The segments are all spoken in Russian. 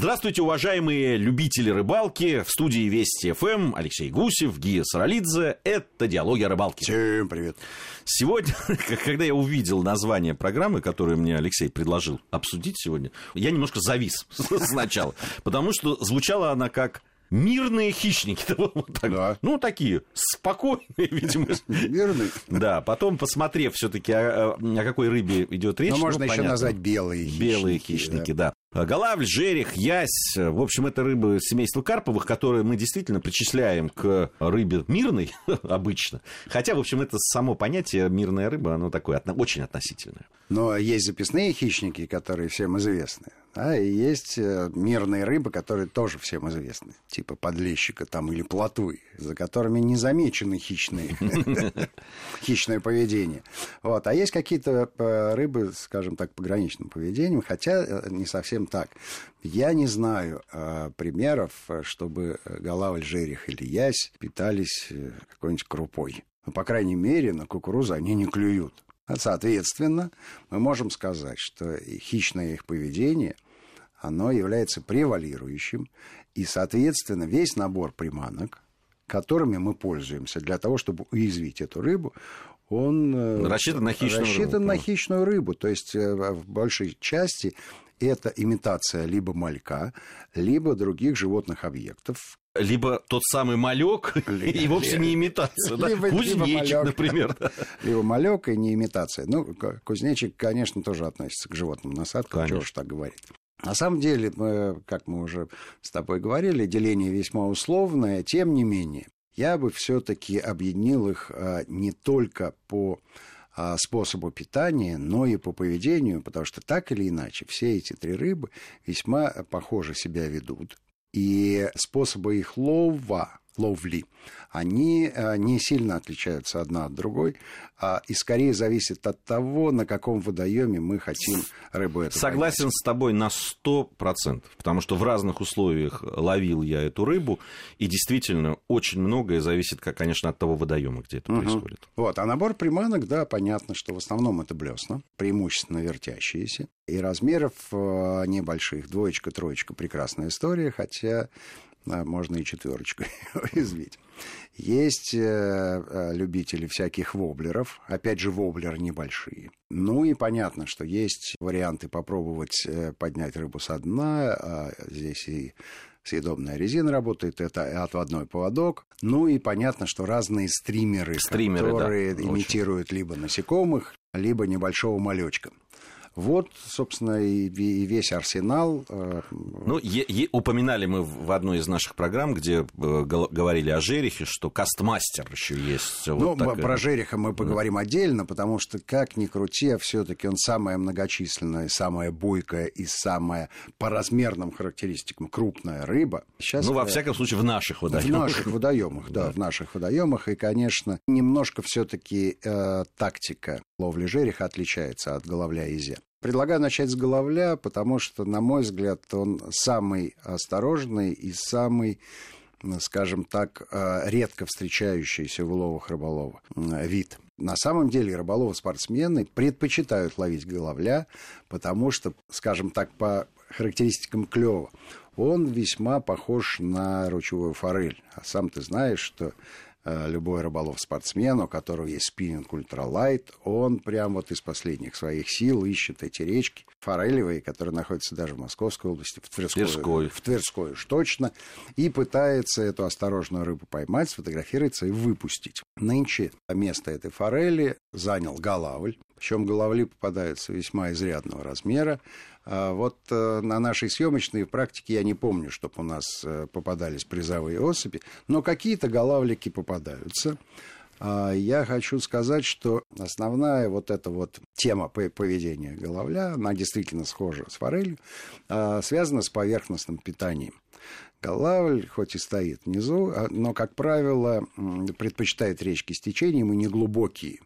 Здравствуйте, уважаемые любители рыбалки. В студии Вести ФМ Алексей Гусев, Гия Саралидзе. Это «Диалоги рыбалки». Всем привет. Сегодня, когда я увидел название программы, которую мне Алексей предложил обсудить сегодня, я немножко завис сначала, потому что звучала она как... «Мирные хищники». Да. Ну, такие спокойные, видимо. Мирные. Да, потом, посмотрев все-таки, о какой рыбе идет речь. Но можно еще назвать белые хищники. Белые хищники, да. Голавль, жерех, ясь. В общем, это рыбы семейства карповых, которые мы действительно причисляем к рыбе мирной обычно. Хотя, в общем, это само понятие «мирная рыба», оно такое очень относительное. Но есть записные хищники, которые всем известны. Да, и есть мирные рыбы, которые тоже всем известны, типа подлещика там, или плотвы, за которыми не замечены хищное поведение. Вот. А есть какие-то рыбы, скажем так, пограничным поведением, хотя не совсем так. Я не знаю примеров, чтобы голавль, жерех или ясь питались какой-нибудь крупой. Но, по крайней мере, на кукурузу они не клюют. Соответственно, мы можем сказать, что хищное их поведение, оно является превалирующим, и, соответственно, весь набор приманок, которыми мы пользуемся для того, чтобы уязвить эту рыбу, он рассчитан на хищную рыбу. То есть, в большей части, это имитация либо малька, либо других животных объектов. Либо тот самый малек, и вовсе не имитация. Кузнечик, например. Либо малек и не имитация. Ну, кузнечик, конечно, тоже относится к животным насадкам, чего уж так говорить. На самом деле, как мы уже с тобой говорили, деление весьма условное, тем не менее, я бы все-таки объединил их не только по способу питания, но и по поведению, потому что так или иначе все эти три рыбы весьма похоже себя ведут. И способы их ловли, они не сильно отличаются одна от другой, и скорее зависит от того, на каком водоеме мы хотим рыбу эту. Согласен с тобой на 100%, потому что в разных условиях ловил я эту рыбу, и действительно очень многое зависит, конечно, от того водоема, где это происходит. Вот, а набор приманок, да, понятно, что в основном это блесна, преимущественно вертящиеся, и размеров небольших, двоечка, троечка, прекрасная история, хотя... можно и четверочкой уязвить. Есть любители всяких воблеров. Опять же, воблеры небольшие. Ну и понятно, что есть варианты попробовать поднять рыбу со дна. Здесь и съедобная резина работает, это отводной поводок. Ну и понятно, что разные стримеры, которые имитируют либо насекомых, либо небольшого малечка. Вот, собственно, и весь арсенал. Ну, упоминали мы в одной из наших программ, где говорили о жерехе, что кастмастер еще есть. Вот ну, про жереха мы поговорим отдельно, потому что, как ни крути, все-таки он самое многочисленное, самое бойкое и самое по размерным характеристикам крупная рыба. Сейчас во всяком случае, в наших водоемах. В наших водоемах, да, в наших водоемах. И, конечно, немножко все-таки тактика ловли жереха отличается от голавля и езя. Предлагаю начать с голавля, потому что, на мой взгляд, он самый осторожный и самый, скажем так, редко встречающийся в уловах рыболова вид. На самом деле рыболовы-спортсмены предпочитают ловить голавля, потому что, скажем так, по характеристикам клёва, он весьма похож на ручевую форель. А сам ты знаешь, что... любой рыболов-спортсмен, у которого есть спиннинг ультралайт, он прям вот из последних своих сил ищет эти речки форелевые, которые находятся даже в Московской области, в Тверской уж точно, и пытается эту осторожную рыбу поймать, сфотографироваться и выпустить. Нынче место этой форели занял голавль, причем голавли попадаются весьма изрядного размера. Вот на нашей съемочной практике я не помню, чтобы у нас попадались призовые особи, но какие-то голавлики попадаются. Я хочу сказать, что основная вот эта вот тема поведения голавля, она действительно схожа с форелью, связана с поверхностным питанием. Голавль, хоть и стоит внизу, но, как правило, предпочитает речки с течением и неглубокие.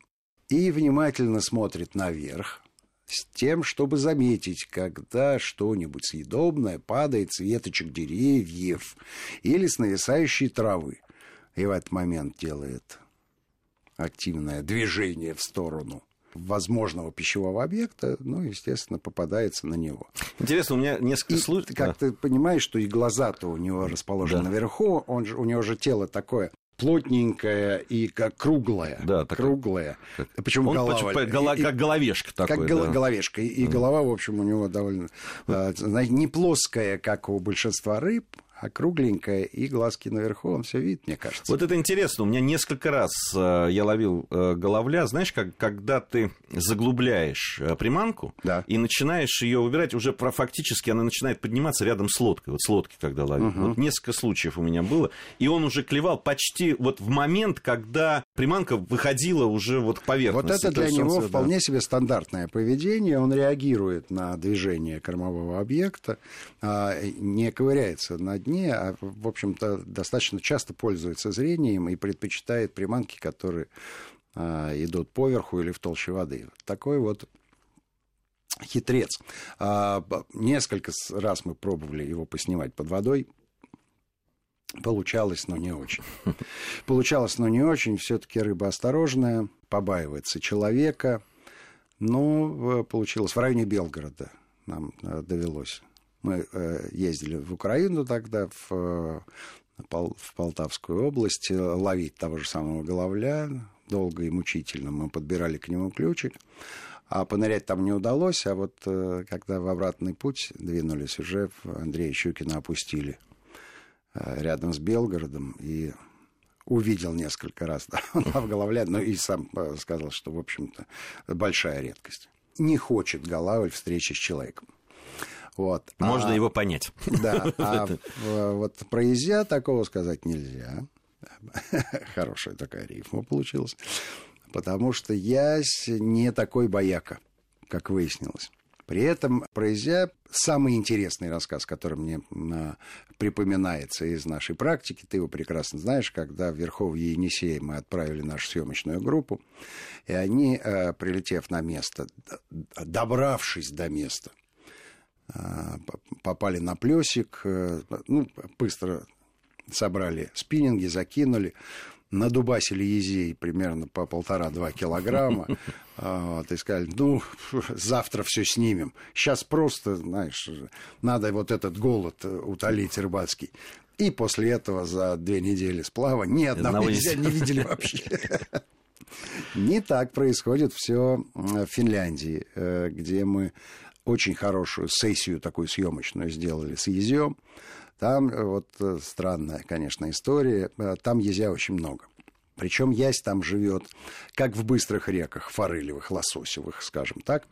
И внимательно смотрит наверх с тем, чтобы заметить, когда что-нибудь съедобное падает с веточек деревьев или с нависающей травы. И в этот момент делает активное движение в сторону возможного пищевого объекта, ну, естественно, попадается на него. Интересно, у меня несколько случаев. Как ты понимаешь, что и глаза-то у него расположены наверху, у него же тело такое плотненькое и как круглое. Да, так круглое. Почему голова? Как головешка такой. Как головешка. И голова, в общем, у него довольно не плоская, как у большинства рыб, а кругленькая, и глазки наверху, он все видит, мне кажется. Вот это интересно. У меня несколько раз я ловил головля. Знаешь, когда ты заглубляешь приманку, да, и начинаешь ее выбирать, уже фактически она начинает подниматься рядом с лодкой. Вот с лодки, когда ловил. Угу. Вот несколько случаев у меня было. И он уже клевал почти вот в момент, когда приманка выходила уже вот к поверхности. Вот это для него вполне себе стандартное поведение. Он реагирует на движение кормового объекта, не ковыряется на дне, а, в общем-то, достаточно часто пользуется зрением и предпочитает приманки, которые идут поверху или в толще воды. Такой вот хитрец. Несколько раз мы пробовали его поснимать под водой. Получалось, но не очень. Получалось, но не очень. Все-таки рыба осторожная, побаивается человека. Но получилось в районе Белгорода нам довелось. Мы ездили в Украину тогда, в Полтавскую область, ловить того же самого головля. Долго и мучительно мы подбирали к нему ключик. А понырять там не удалось. А вот когда в обратный путь двинулись, уже Андрея Щукина опустили рядом с Белгородом. И увидел несколько раз, да, головля. Ну и сам сказал, что, в общем-то, большая редкость. Не хочет головль встречи с человеком. Вот. Можно его понять. Да, вот про езя такого сказать нельзя. Хорошая такая рифма получилась. Потому что язь не такой бояка, как выяснилось. При этом про язя самый интересный рассказ, который мне припоминается из нашей практики. Ты его прекрасно знаешь, когда в Верховье Енисея мы отправили нашу съемочную группу. И они, прилетев на место, добравшись до места, попали на плесик, ну, быстро собрали спиннинги, закинули, надубасили езей примерно по 1,5-2 килограмма, и сказали, ну, завтра все снимем. Сейчас просто, знаешь, надо вот этот голод утолить рыбацкий. И после этого за 2 недели сплава ни одного езя не видели вообще. Не так происходит все в Финляндии, где мы очень хорошую сессию такую съемочную сделали с езем. Там вот странная, конечно, история. Там езя очень много. Причем язь там живет как в быстрых реках, форелевых, лососевых, скажем так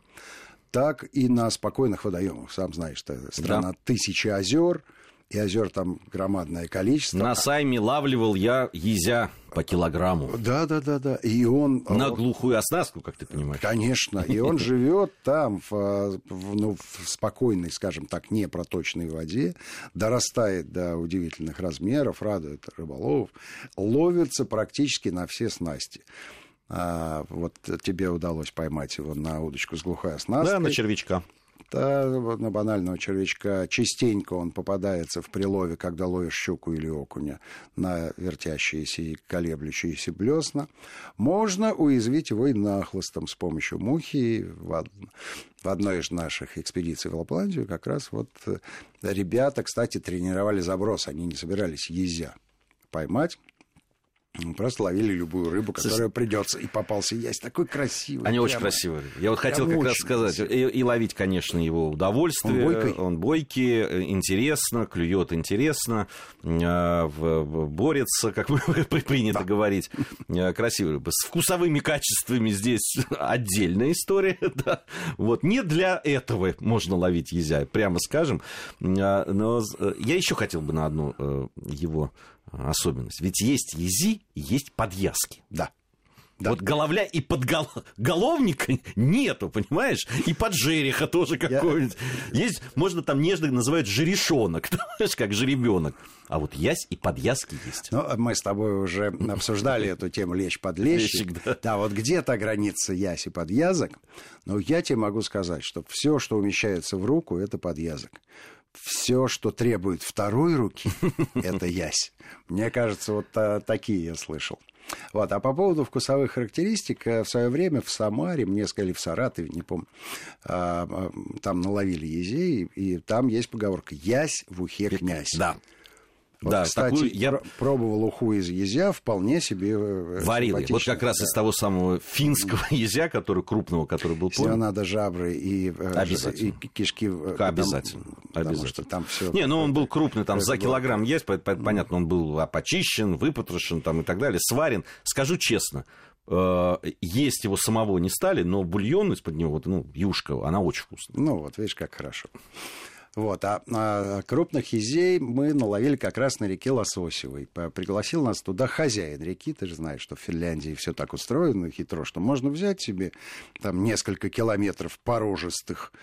и на спокойных водоемах. Сам знаешь, что страна, да, 1000 озер, и озер там громадное количество. На Сайме лавливал я езя по килограмму. Да. И он... На глухую оснастку, как ты понимаешь. Конечно. И он живет там, в спокойной, скажем так, непроточной воде, дорастает до удивительных размеров, радует рыболовов, ловится практически на все снасти. Вот тебе удалось поймать его на удочку с глухой оснасткой. Да, на червячка. На банального червячка. Частенько он попадается в прилове, когда ловишь щуку или окуня, на вертящиеся и колеблющиеся блесна. Можно уязвить его и нахлыстом с помощью мухи. В одной из наших экспедиций в Лапландию как раз вот ребята, кстати, тренировали заброс. Они не собирались езя поймать. Просто ловили любую рыбу, которая придется. И попался язь такой красивый. Они прямо очень красивые. Я вот хотел как раз сказать. И ловить, конечно, его удовольствие. Он бойкий, интересно, клюет интересно, борется, как принято говорить. Красивый рыба. С вкусовыми качествами здесь отдельная история. Да. Вот. Не для этого можно ловить язя, прямо скажем. Но я еще хотел бы на одну его особенность. Ведь есть ези и есть подъязки. Да. Вот головля и подголовника нету, понимаешь? И поджериха тоже какой-нибудь. Есть, можно там нежно называют жерешонок, понимаешь, как жеребенок. А вот язь и подъязки есть. Ну, мы с тобой уже обсуждали эту тему лещ-подлещик. Да, вот где-то граница язь и подъязок. Но я тебе могу сказать, что все, что умещается в руку, это подъязок. Все, что требует второй руки, это язь. Мне кажется, вот такие я слышал. Вот. А по поводу вкусовых характеристик, в свое время в Самаре, мне сказали, в Саратове, не помню, там наловили езей, и там есть поговорка «Ясь в ухе князь». Да. Вот, да, кстати, такую я пробовал уху из езя, вполне себе варил. Вот как раз из того самого финского езя, который крупного, который был полный. Надо жабры и кишки. Обязательно. Потому что там все. Не, ну он был крупный, там за килограмм есть, понятно, он был почищен, выпотрошен там, и так далее, сварен. Скажу честно, есть его самого не стали, но бульон из-под него, ну, юшка, она очень вкусная. Ну вот, видишь, как хорошо. Вот, а крупных езей мы наловили как раз на реке Лососевой. Пригласил нас туда хозяин реки. Ты же знаешь, что в Финляндии все так устроено хитро, что можно взять себе там несколько километров порожистых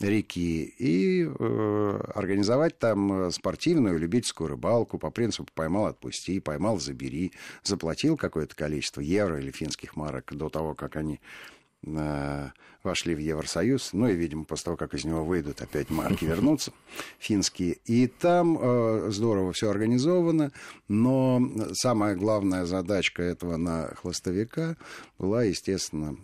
реки и организовать там спортивную любительскую рыбалку по принципу «поймал, отпусти», «поймал, забери». Заплатил какое-то количество евро или финских марок до того, как они вошли в Евросоюз, ну и, видимо, после того, как из него выйдут, опять марки вернутся, финские. И там здорово все организовано, но самая главная задачка этого нахлыстовика была, естественно,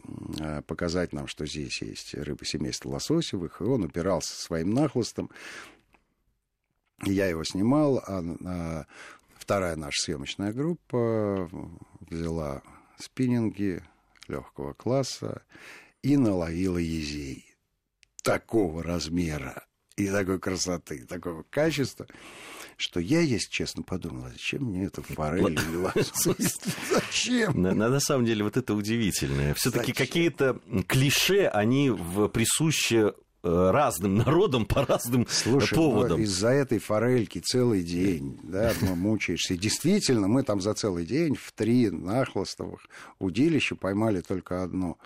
показать нам, что здесь есть рыбы семейства лососевых, и он упирался своим нахлыстом, я его снимал, а вторая наша съемочная группа взяла спиннинги легкого класса и наловила езей такого размера и такой красоты, такого качества, что я, если честно, подумал, зачем мне это форель или лосось? Зачем? На самом деле, вот это удивительно. Все-таки какие-то клише, они присущи разным народам по разным поводам. Ну, из-за этой форельки целый день, да, мучаешься. И действительно, мы там за целый день в 3 нахлыстовых удилища поймали только одну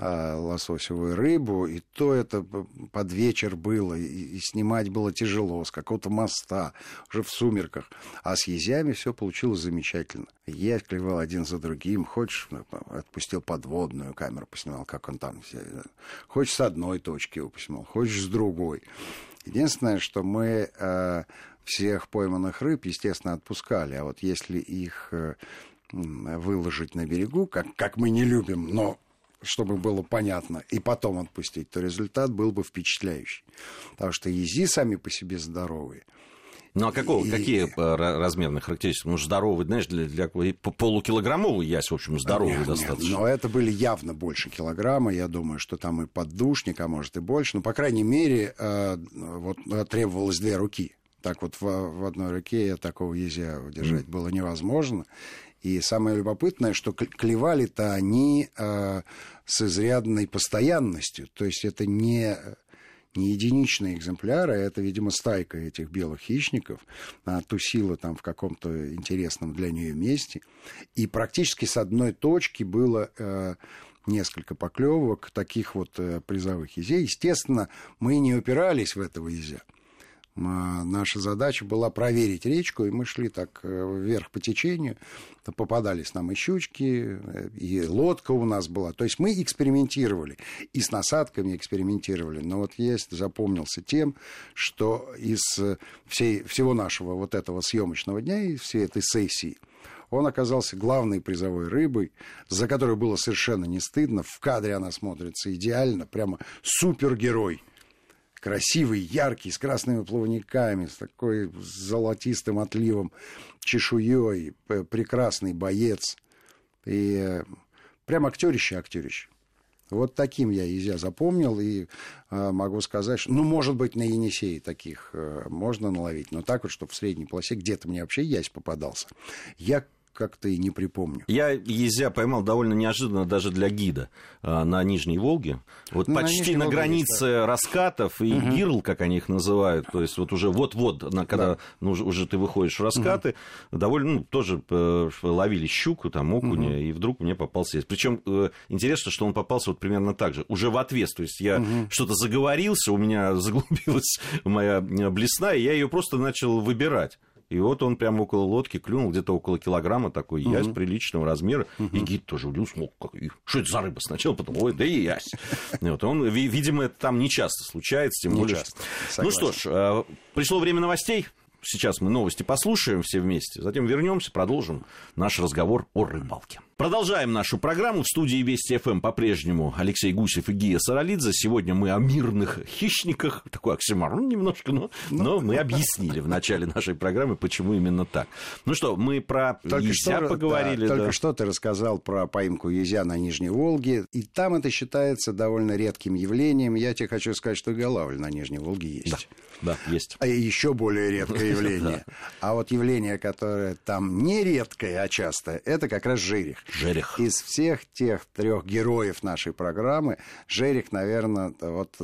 лососевую рыбу, и то это под вечер было, и снимать было тяжело, с какого-то моста, уже в сумерках. А с езями все получилось замечательно. Я клевал один за другим, хочешь, отпустил подводную камеру, поснимал, как он там, хочешь, с одной точки его поснимал, хочешь, с другой. Единственное, что мы всех пойманных рыб, естественно, отпускали, а вот если их выложить на берегу, как мы не любим, но чтобы было понятно, и потом отпустить, то результат был бы впечатляющий. Потому что ези сами по себе здоровые. Ну, а какие размерные характеристики? Ну, здоровый, знаешь, для полукилограммовый ясь, в общем, здоровый достаточно. Нет, но это были явно больше килограмма. Я думаю, что там и поддушник, а может и больше. Но, по крайней мере, вот, требовалось 2 руки. Так вот в одной руке такого езя удержать было невозможно. И самое любопытное, что клевали-то они с изрядной постоянностью. То есть это не единичные экземпляры, это, видимо, стайка этих белых хищников. Она тусила там в каком-то интересном для нее месте. И практически с одной точки было несколько поклевок таких вот призовых езей. Естественно, мы не упирались в этого езя. Наша задача была проверить речку, и мы шли так вверх по течению. Попадались нам и щучки, и лодка у нас была. То есть мы экспериментировали, и с насадками экспериментировали. Но вот есть, запомнился тем, что из всего нашего вот этого съемочного дня и всей этой сессии он оказался главной призовой рыбой, за которую было совершенно не стыдно. В кадре она смотрится идеально, прямо супергерой. Красивый, яркий, с красными плавниками, с такой золотистым отливом чешуей, прекрасный боец. И прям актерище. Вот таким я езя запомнил, и могу сказать, что, ну, может быть, на Енисее таких можно наловить, но так вот, чтобы в средней полосе где-то мне вообще ясь попадался. Я как-то и не припомню. Я езя поймал довольно неожиданно даже для гида на Нижней Волге. Вот, ну, почти на границе Волге, раскатов и гирл, как они их называют. То есть вот уже когда уже ты выходишь в раскаты, довольно тоже ловили щуку, там окуня, и вдруг мне попался. Причем интересно, что он попался вот примерно так же, уже в отвес. То есть я что-то заговорился, у меня заглубилась моя блесна, и я ее просто начал выбирать. И вот он прямо около лодки клюнул, где-то около килограмма такой ясь приличного размера. И гид тоже удивился, что это за рыба сначала, потом, ой, да и ясь. Вот, он, видимо, это там не часто случается, тем более. Ну что ж, пришло время новостей. Сейчас мы новости послушаем все вместе, затем вернемся, продолжим наш разговор о рыбалке. Продолжаем нашу программу. В студии Вести ФМ по-прежнему Алексей Гусев и Гия Саралидзе. Сегодня мы о мирных хищниках. Такой оксиморон немножко, но мы объяснили в начале нашей программы, почему именно так. Ну что, мы про езя поговорили. Да, только что ты рассказал про поимку езя на Нижней Волге. И там это считается довольно редким явлением. Я тебе хочу сказать, что голавль на Нижней Волге есть. Да, есть. А еще более редкое явление. А вот явление, которое там не редкое, а частое, это как раз жерех. Жерех. Из всех тех трех героев нашей программы жерех, наверное, вот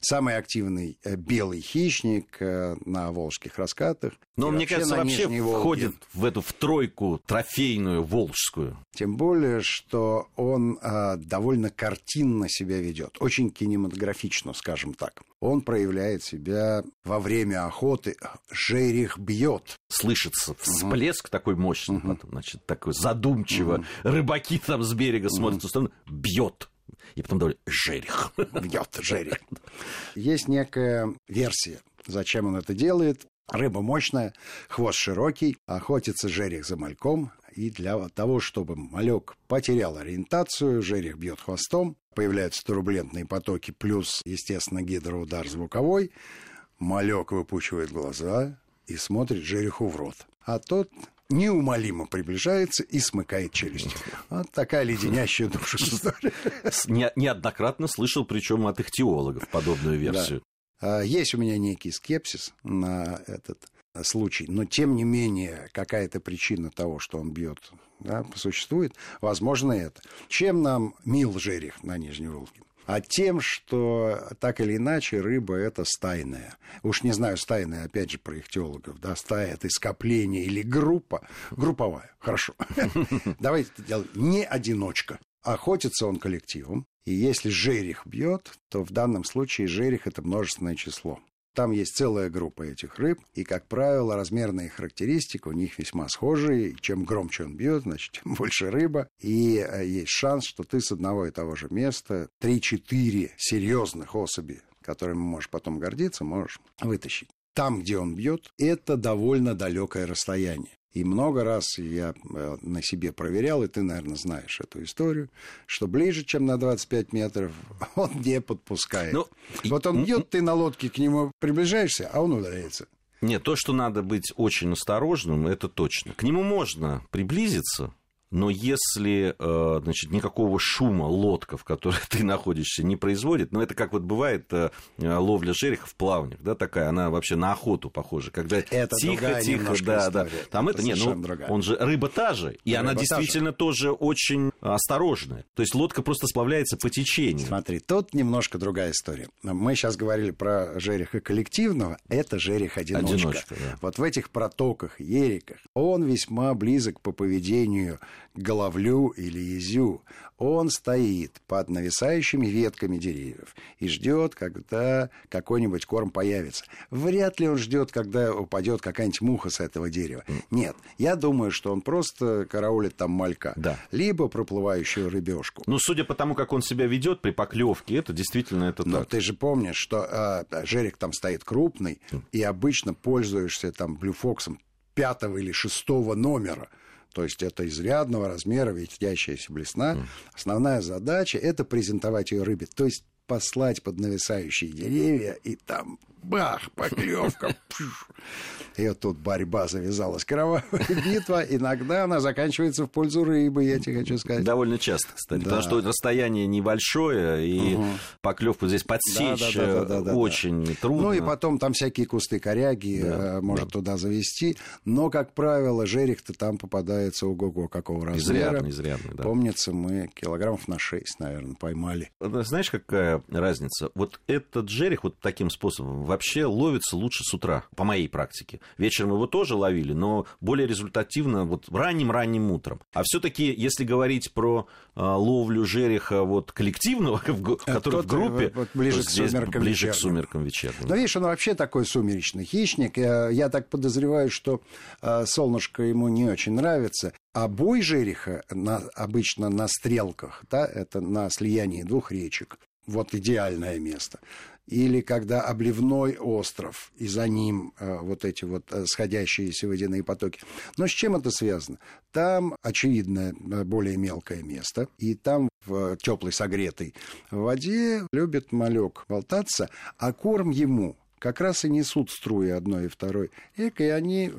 самый активный белый хищник на волжских раскатах. Но мне кажется, вообще входит в эту в тройку трофейную волжскую. Тем более, что он довольно картинно себя ведет, очень кинематографично, скажем так. Он проявляет себя во время охоты. Жерех бьет. Слышится всплеск такой мощный, потом, значит, такой задумчиво. Рыбаки там с берега смотрят в сторону. Бьет. И потом говорят, жерех. Бьет жерех. Есть некая версия, зачем он это делает. Рыба мощная, хвост широкий, охотится жерех за мальком. И для того, чтобы малек потерял ориентацию, жерех бьет хвостом. Появляются турбулентные потоки, плюс, естественно, гидроудар звуковой. Малек выпучивает глаза и смотрит жереху в рот. А тот неумолимо приближается и смыкает челюсть. Вот такая леденящая душу история. Неоднократно слышал, причем от ихтиологов, подобную версию. Да. Есть у меня некий скепсис на этот случай, но тем не менее какая-то причина того, что он бьет, да, существует. Возможно, это. Чем нам мил жерех на Нижней Волге? А тем, что так или иначе рыба это стайная. Уж не знаю, стайная, опять же, про ихтиологов, да, стая это скопление или группа. Групповая, хорошо. Давайте делать не одиночка. Охотится он коллективом. И если жерех бьет, то в данном случае жерех это множественное число. Там есть целая группа этих рыб, и, как правило, размерные характеристики у них весьма схожие. Чем громче он бьет, значит, тем больше рыба. И есть шанс, что ты с одного и того же места 3-4 серьезных особей, которыми можешь потом гордиться, можешь вытащить. Там, где он бьет, это довольно далекое расстояние. И много раз я на себе проверял, и ты, наверное, знаешь эту историю, что ближе, чем на 25 метров, он не подпускает. Вот он бьет, ты на лодке к нему приближаешься, а он удаляется. Нет, то, что надо быть очень осторожным, это точно. К нему можно приблизиться, но если, значит, никакого шума лодка, в которой ты находишься, не производит, ну, это как вот бывает ловля жереха в плавнях, да, такая, она вообще на охоту похожа, когда тихо-тихо, да, там это, нет, ну, он же, рыба та же, и она действительно тоже очень осторожная, то есть лодка просто сплавляется по течению. Смотри, тут немножко другая история. Мы сейчас говорили про жереха коллективного, это жерех-одиночка. Да. Вот в этих протоках, ериках, он весьма близок по поведению головлю или езю. Он стоит под нависающими ветками деревьев и ждет, когда какой-нибудь корм появится. Вряд ли он ждет, когда упадет какая-нибудь муха с этого дерева. Нет, я думаю, что он просто караулит там малька, да, либо проплывающую рыбешку. Ну, судя по тому, как он себя ведет при поклевке, это действительно это так. Но ты же помнишь, что жерех там стоит крупный, и обычно пользуешься там Blue Fox'ом 5-го или 6-го номера. То есть это изрядного размера ветвящаяся блесна. Основная задача – это презентовать ее рыбе. То есть послать под нависающие деревья, и там бах, поклевка. И вот тут борьба завязалась, кровавая битва. Иногда она заканчивается в пользу рыбы, я тебе хочу сказать. Довольно часто, кстати, да, потому что расстояние небольшое, и поклевку здесь подсечь очень трудно. Ну и потом там всякие кусты коряги может туда завести, но, как правило, жерех-то там попадается ого-го какого размера. Изрядный, да. Помнится, мы килограммов на 6, наверное, поймали. Знаешь, какая разница? Вот этот жерех вот таким способом вообще ловится лучше с утра, по моей практике. Вечером его тоже ловили, но более результативно вот ранним-ранним утром. А все-таки, если говорить про ловлю жереха вот коллективного, который в группе, вот ближе, то здесь ближе к сумеркам вечерним. Но видишь, он вообще такой сумеречный хищник. Я так подозреваю, что солнышко ему не очень нравится. А бой жереха обычно на стрелках, да, это на слиянии двух речек. Вот идеальное место. или когда обливной остров, и за ним вот эти вот сходящиеся водяные потоки. Но с чем это связано? Там, очевидно, более мелкое место, и там в теплой согретой воде любит малек болтаться, а корм ему как раз и несут струи одной и второй. И они,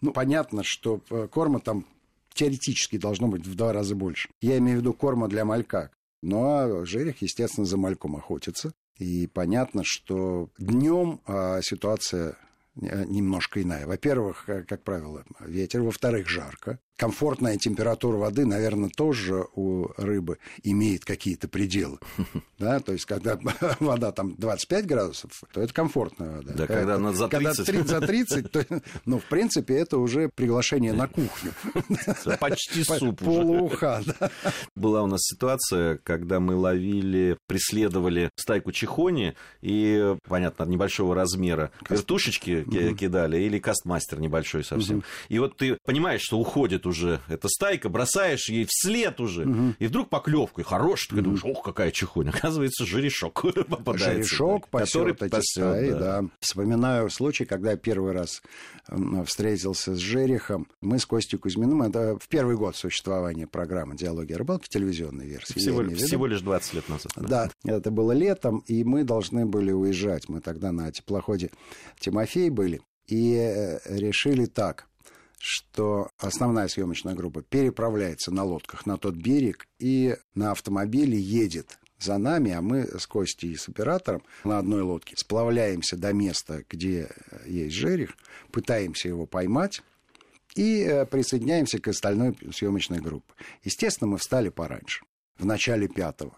ну, понятно, что корма там теоретически должно быть в 2 раза больше. Я имею в виду корма для малька. Ну, а жерех, естественно, за мальком охотится. И понятно, что днем ситуация немножко иная. Во-первых, как правило, ветер. Во-вторых, жарко. Комфортная температура воды, наверное, тоже у рыбы имеет какие-то пределы. Да, то есть, когда вода там 25 градусов, то это комфортная вода. Да, когда она за 30. Когда за 30, то, ну, в принципе, это уже приглашение на кухню. Почти суп уже. Полууха, да. Была у нас ситуация, когда мы ловили, преследовали стайку чихони, и, понятно, от небольшого размера вертушечки кидали, или кастмастер небольшой совсем. И вот ты понимаешь, что уходит уже эта стайка, бросаешь ей вслед уже, и вдруг поклевкой хорош, ты думаешь, ох, какая чехонь, оказывается, жерешок попадается. Жерешок пасёт стаи, да. Вспоминаю случай, когда я первый раз встретился с жерехом, мы с Костей Кузьминым, это в первый год существования программы «Диалоги рыбалки», телевизионной версии. Всего лишь 20 лет назад. Да, это было летом, и мы должны были уезжать, мы тогда на теплоходе «Тимофей» были, и решили так, что основная съемочная группа переправляется на лодках на тот берег и на автомобиле едет за нами, а мы с Костей и с оператором на одной лодке сплавляемся до места, где есть жерех, пытаемся его поймать и присоединяемся к остальной съемочной группе. Естественно, мы встали пораньше, в начале 5-го.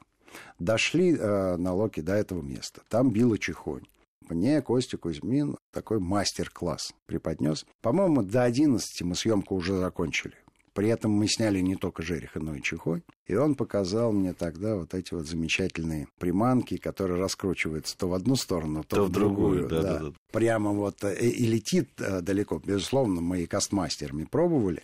Дошли на лодке до этого места, там била чихонь. Мне Костя Кузьмин такой мастер-класс преподнес. По-моему, до 11 мы съемку уже закончили. При этом мы сняли не только жереха, но и чихонь. И он показал мне тогда вот эти вот замечательные приманки, которые раскручиваются то в одну сторону, то в другую. Да. Прямо вот и летит далеко. Безусловно, мы и кастмастерами пробовали.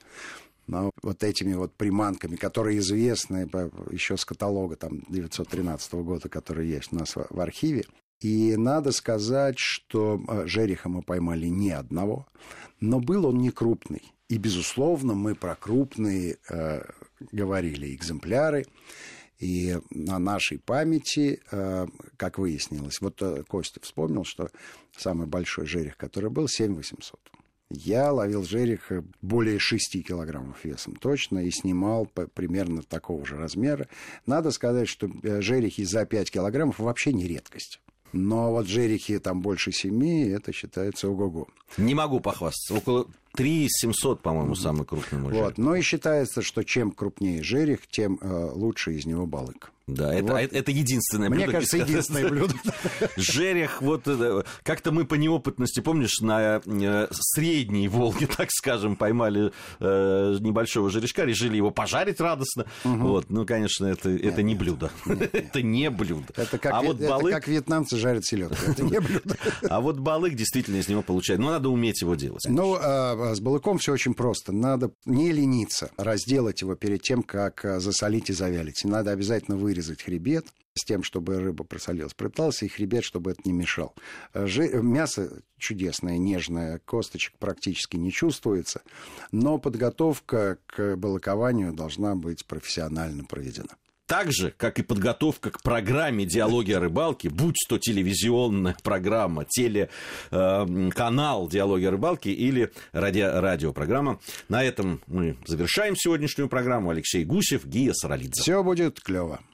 Но вот этими вот приманками, которые известны еще с каталога там, 1913 года, который есть у нас в архиве. И надо сказать, что жереха мы поймали не одного, но был он не крупный. И, безусловно, мы про крупные говорили экземпляры. И на нашей памяти, как выяснилось, вот Костя вспомнил, что самый большой жерех, который был, 7800. Я ловил жерех более 6 килограммов весом точно и снимал примерно такого же размера. Надо сказать, что жерехи за 5 килограммов вообще не редкость. Но вот жерехи там больше 7, это считается ого-го. Не могу похвастаться. Около 3700, по-моему, самый крупный мой жерех. Вот. Ну и считается, что чем крупнее жерех, тем лучше из него балык. Да, это, вот. Это единственное блюдо. Мне кажется, единственное блюдо. Жерех, вот как-то мы по неопытности, помнишь, на Средней Волге, так скажем, поймали небольшого жерешка, решили его пожарить радостно. Вот, ну, конечно, это не блюдо. Это не блюдо. Это как вьетнамцы жарят селедку. Это не блюдо. А вот балык действительно из него получает. Но надо уметь его делать. Ну, с балыком все очень просто. Надо не лениться, разделать его перед тем, как засолить и завялить. Надо обязательно вырезать хребет с тем, чтобы рыба просолилась, пропиталась, и хребет, чтобы это не мешал. Мясо чудесное, нежное, косточек практически не чувствуется, но подготовка к балыкованию должна быть профессионально проведена. Так же, как и подготовка к программе «Диалоги о рыбалке», будь то телевизионная программа, телеканал «Диалоги о рыбалке» или радиопрограмма. На этом мы завершаем сегодняшнюю программу. Алексей Гусев, Гия Саралидзе. Все будет клево.